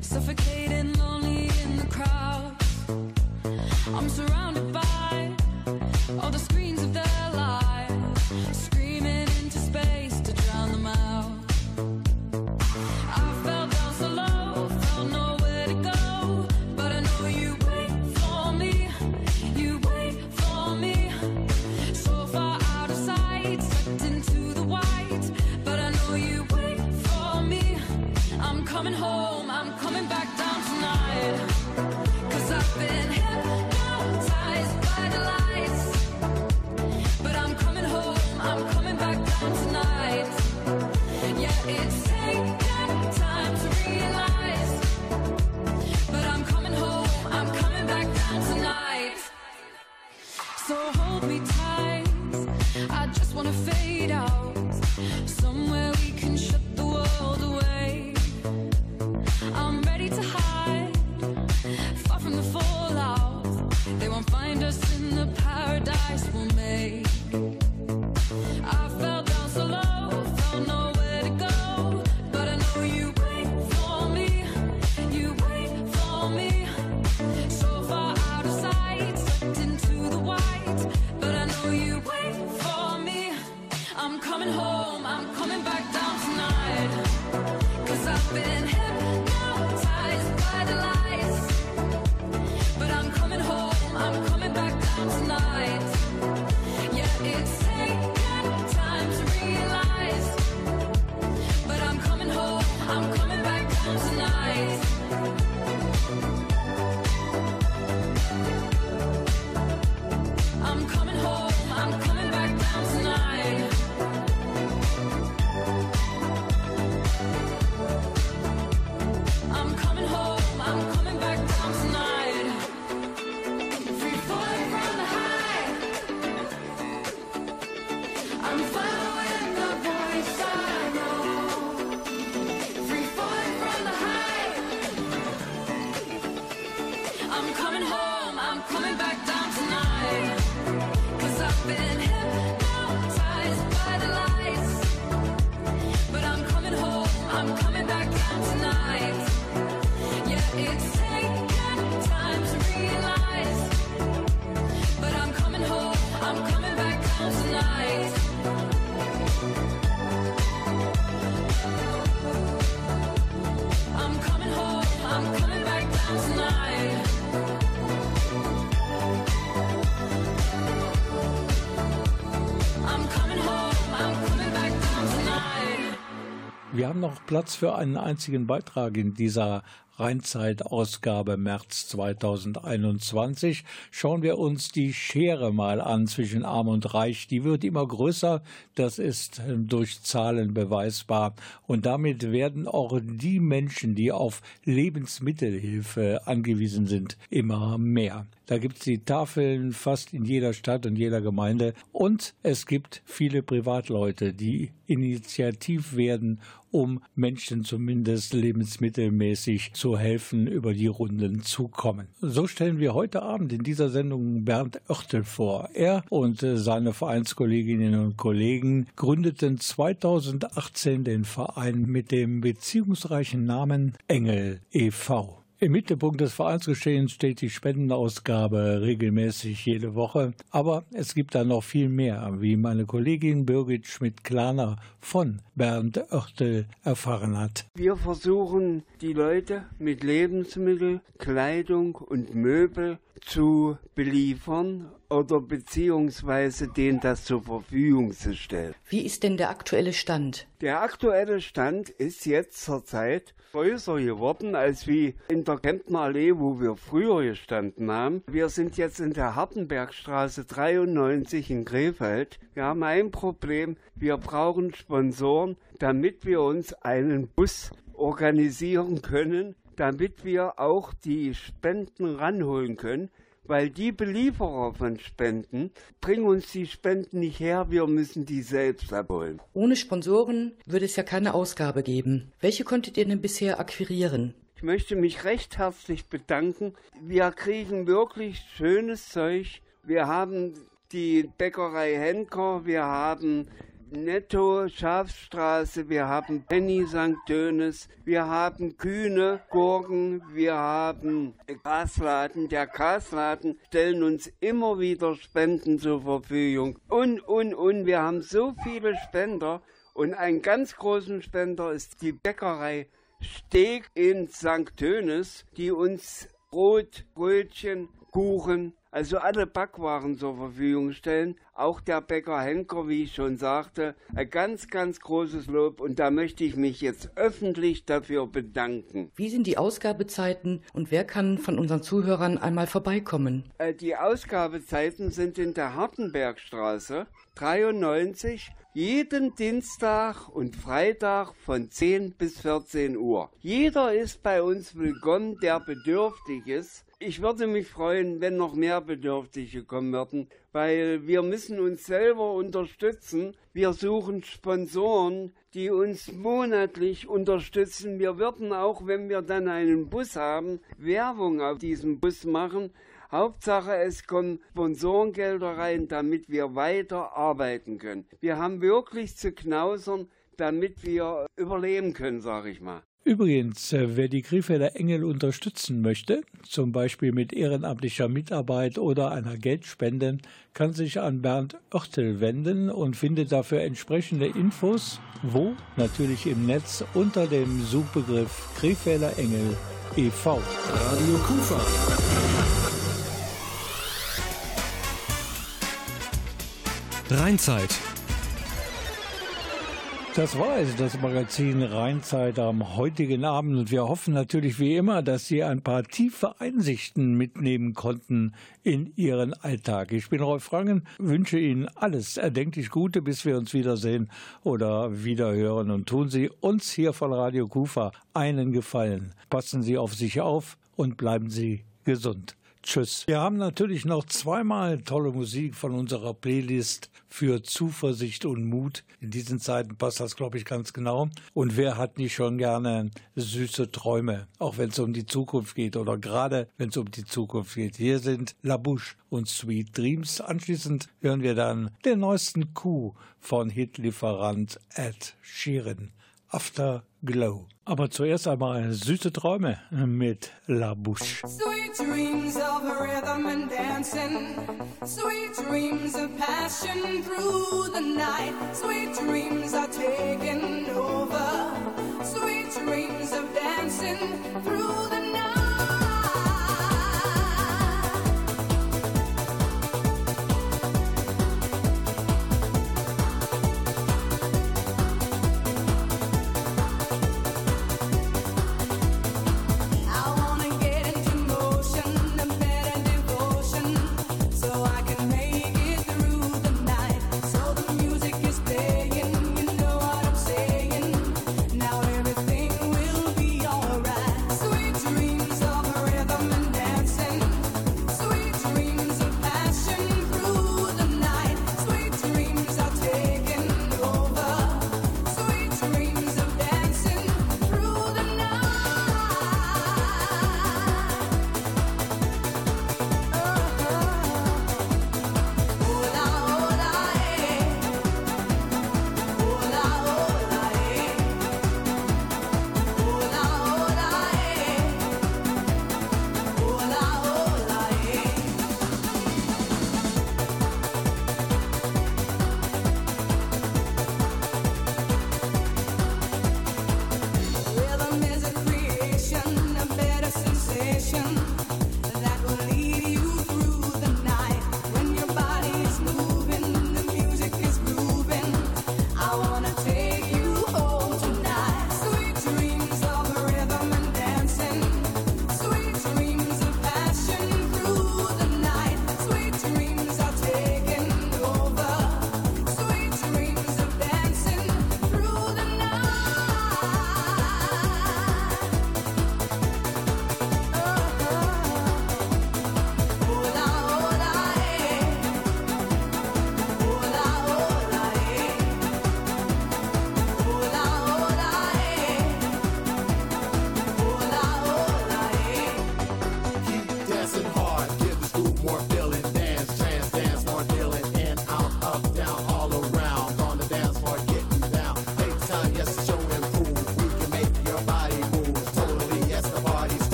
Suffocating, lonely in the crowd. I'm surrounded by all the screens of their lives, screaming into space to drown them out. I fell down so low, found nowhere to go, but I know you wait for me, you wait for me. So far out of sight, sucked into the white, but I know you wait for me. I'm coming home. So hold me tight, I just wanna fade out, somewhere we can shut the world away. I'm ready to hide, far from the fallout, they won't find us in the paradise we'll make. I fell down so low, found nowhere to go, but I know you wait for me, you wait for me. So far out of sight, sucked into the white, but I know you wait for me. I'm coming home, I'm coming back down tonight, 'cause I've been hypnotized by the lights. But I'm coming home, I'm coming back down tonight. Yeah, it's taken time to realize, but I'm coming home, I'm coming back down tonight. I'm coming home, I'm coming back down tonight. I'm coming home, I'm coming back down tonight. Free falling from the high, I'm following the voice I know. Free falling from the high, I'm coming home, I'm coming back down tonight. Been hypnotized by the lights, but I'm coming home, I'm coming back down tonight. Yeah, it's taken time to realize, but I'm coming home, I'm coming back down tonight. Wir haben noch Platz für einen einzigen Beitrag in dieser Rheinzeit-Ausgabe März 2021. Schauen wir uns die Schere mal an zwischen Arm und Reich. Die wird immer größer. Das ist durch Zahlen beweisbar. Und damit werden auch die Menschen, die auf Lebensmittelhilfe angewiesen sind, immer mehr. Da gibt es die Tafeln fast in jeder Stadt und jeder Gemeinde. Und es gibt viele Privatleute, die initiativ werden, um Menschen zumindest lebensmittelmäßig zu helfen, über die Runden zu kommen. So stellen wir heute Abend in dieser Sendung Bernd Oertel vor. Er und seine Vereinskolleginnen und Kollegen gründeten 2018 den Verein mit dem beziehungsreichen Namen Engel e.V. Im Mittelpunkt des Vereinsgeschehens steht die Spendenausgabe regelmäßig jede Woche. Aber es gibt da noch viel mehr, wie meine Kollegin Birgit Schmidt-Klaner von Bernd Oertel erfahren hat. Wir versuchen, die Leute mit Lebensmittel, Kleidung und Möbel zu beliefern oder beziehungsweise denen das zur Verfügung zu stellen. Wie ist denn der aktuelle Stand? Der aktuelle Stand ist jetzt zurzeit größer geworden als wie in der Kemptner Allee, wo wir früher gestanden haben. Wir sind jetzt in der Hartenbergstraße 93 in Krefeld. Wir haben ein Problem, wir brauchen Sponsoren, damit wir uns einen Bus organisieren können, damit wir auch die Spenden ranholen können, weil die Belieferer von Spenden bringen uns die Spenden nicht her, wir müssen die selbst abholen. Ohne Sponsoren würde es ja keine Ausgabe geben. Welche konntet ihr denn bisher akquirieren? Ich möchte mich recht herzlich bedanken. Wir kriegen wirklich schönes Zeug. Wir haben die Bäckerei Henker, wir haben Netto, Schafstraße, wir haben Penny St. Dönes, wir haben Kühne, Gurken, wir haben Gasladen. Der Gasladen stellen uns immer wieder Spenden zur Verfügung. Und wir haben so viele Spender. Und einen ganz großen Spender ist die Bäckerei Steg in St. Dönes, die uns Brot, Brötchen, Kuchen, also alle Backwaren zur Verfügung stellen. Auch der Bäcker Henker, wie ich schon sagte, ein ganz, ganz großes Lob. Und da möchte ich mich jetzt öffentlich dafür bedanken. Wie sind die Ausgabezeiten und wer kann von unseren Zuhörern einmal vorbeikommen? Die Ausgabezeiten sind in der Hartenbergstraße 93, jeden Dienstag und Freitag von 10 bis 14 Uhr. Jeder ist bei uns willkommen, der bedürftig ist. Ich würde mich freuen, wenn noch mehr Bedürftige kommen würden, weil wir müssen uns selber unterstützen. Wir suchen Sponsoren, die uns monatlich unterstützen. Wir würden auch, wenn wir dann einen Bus haben, Werbung auf diesem Bus machen. Hauptsache, es kommen Sponsorengelder rein, damit wir weiter arbeiten können. Wir haben wirklich zu knausern, damit wir überleben können, sage ich mal. Übrigens, wer die Krefelder Engel unterstützen möchte, zum Beispiel mit ehrenamtlicher Mitarbeit oder einer Geldspende, kann sich an Bernd Oertel wenden und findet dafür entsprechende Infos, wo? Natürlich im Netz unter dem Suchbegriff Krefelder Engel e.V. Radio Kufa. Rheinzeit. Das war es, das Magazin Rheinzeit am heutigen Abend. Und wir hoffen natürlich wie immer, dass Sie ein paar tiefe Einsichten mitnehmen konnten in Ihren Alltag. Ich bin Rolf Frank, wünsche Ihnen alles erdenklich Gute, bis wir uns wiedersehen oder wiederhören. Und tun Sie uns hier von Radio Kufa einen Gefallen. Passen Sie auf sich auf und bleiben Sie gesund. Tschüss. Wir haben natürlich noch zweimal tolle Musik von unserer Playlist für Zuversicht und Mut. In diesen Zeiten passt das, glaube ich, ganz genau. Und wer hat nicht schon gerne süße Träume, auch wenn es um die Zukunft geht oder gerade wenn es um die Zukunft geht. Hier sind La Bouche und Sweet Dreams. Anschließend hören wir dann den neuesten Coup von Hitlieferant Ed Sheeran, Afterglow. Aber zuerst einmal süße Träume mit La Bouche. Sweet dreams of rhythm and dancing, sweet dreams of passion through the night, sweet dreams are taking over, sweet dreams of dancing through the night.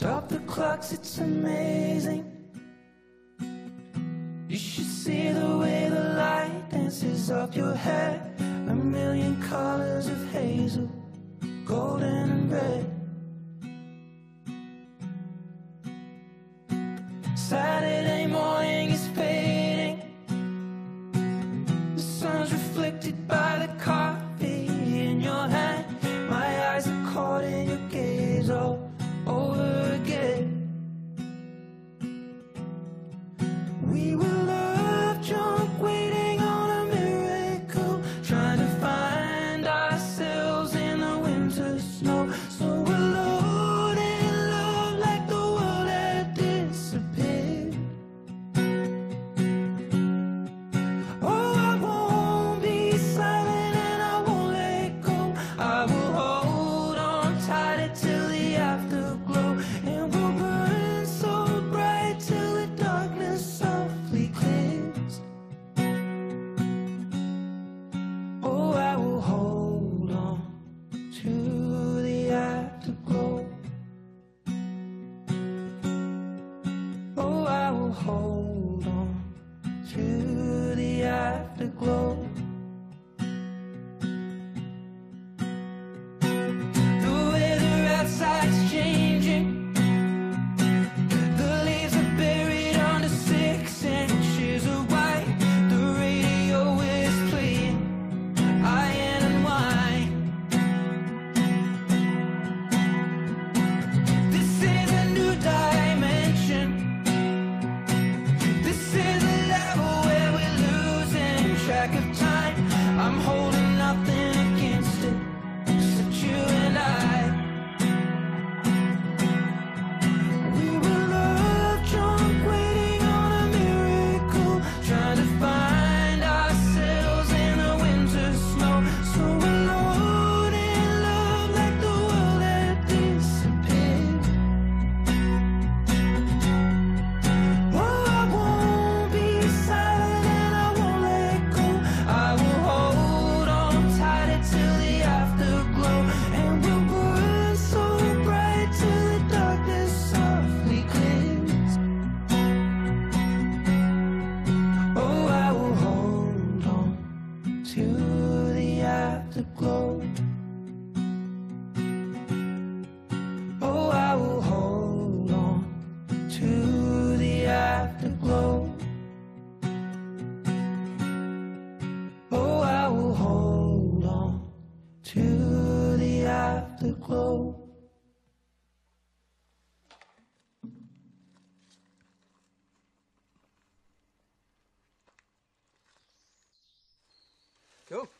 Stop the clocks, it's amazing. You should see the way the light dances off your head. A million colors of hazel, golden and red. Saturday morning is fading. The sun's reflected by the coffee in your hand. My eyes are caught in your gaze all over again. We were love drunk, waiting on a miracle, trying to find ourselves in the winter snow. So we're loaded in love like the world had disappeared. Oh, I won't be silent and I won't let go. I will hold on tight until the afterglow. And we'll burn so bright till the darkness softly clears. Oh, I will hold on to the afterglow. Oh, I will hold on to the afterglow. The weather outside's changing. The leaves are buried under 6 inches of white. The radio is playing Iron and Wine. This is a new dimension. This is a level where we're losing track of time. I'm holding nothing against it, except you and I. We were love drunk, waiting on a miracle, trying to find ourselves in the winter snow. So we're loaded in love like the world had disappeared. Oh, I won't be silent and I won't let go. I will hold on tight until the afterglow. And we'll burn so bright till the darkness softly clears. Oh, I will hold on to the afterglow. Oh, I will hold on to the afterglow. Oh, I will hold on to the afterglow. Cool.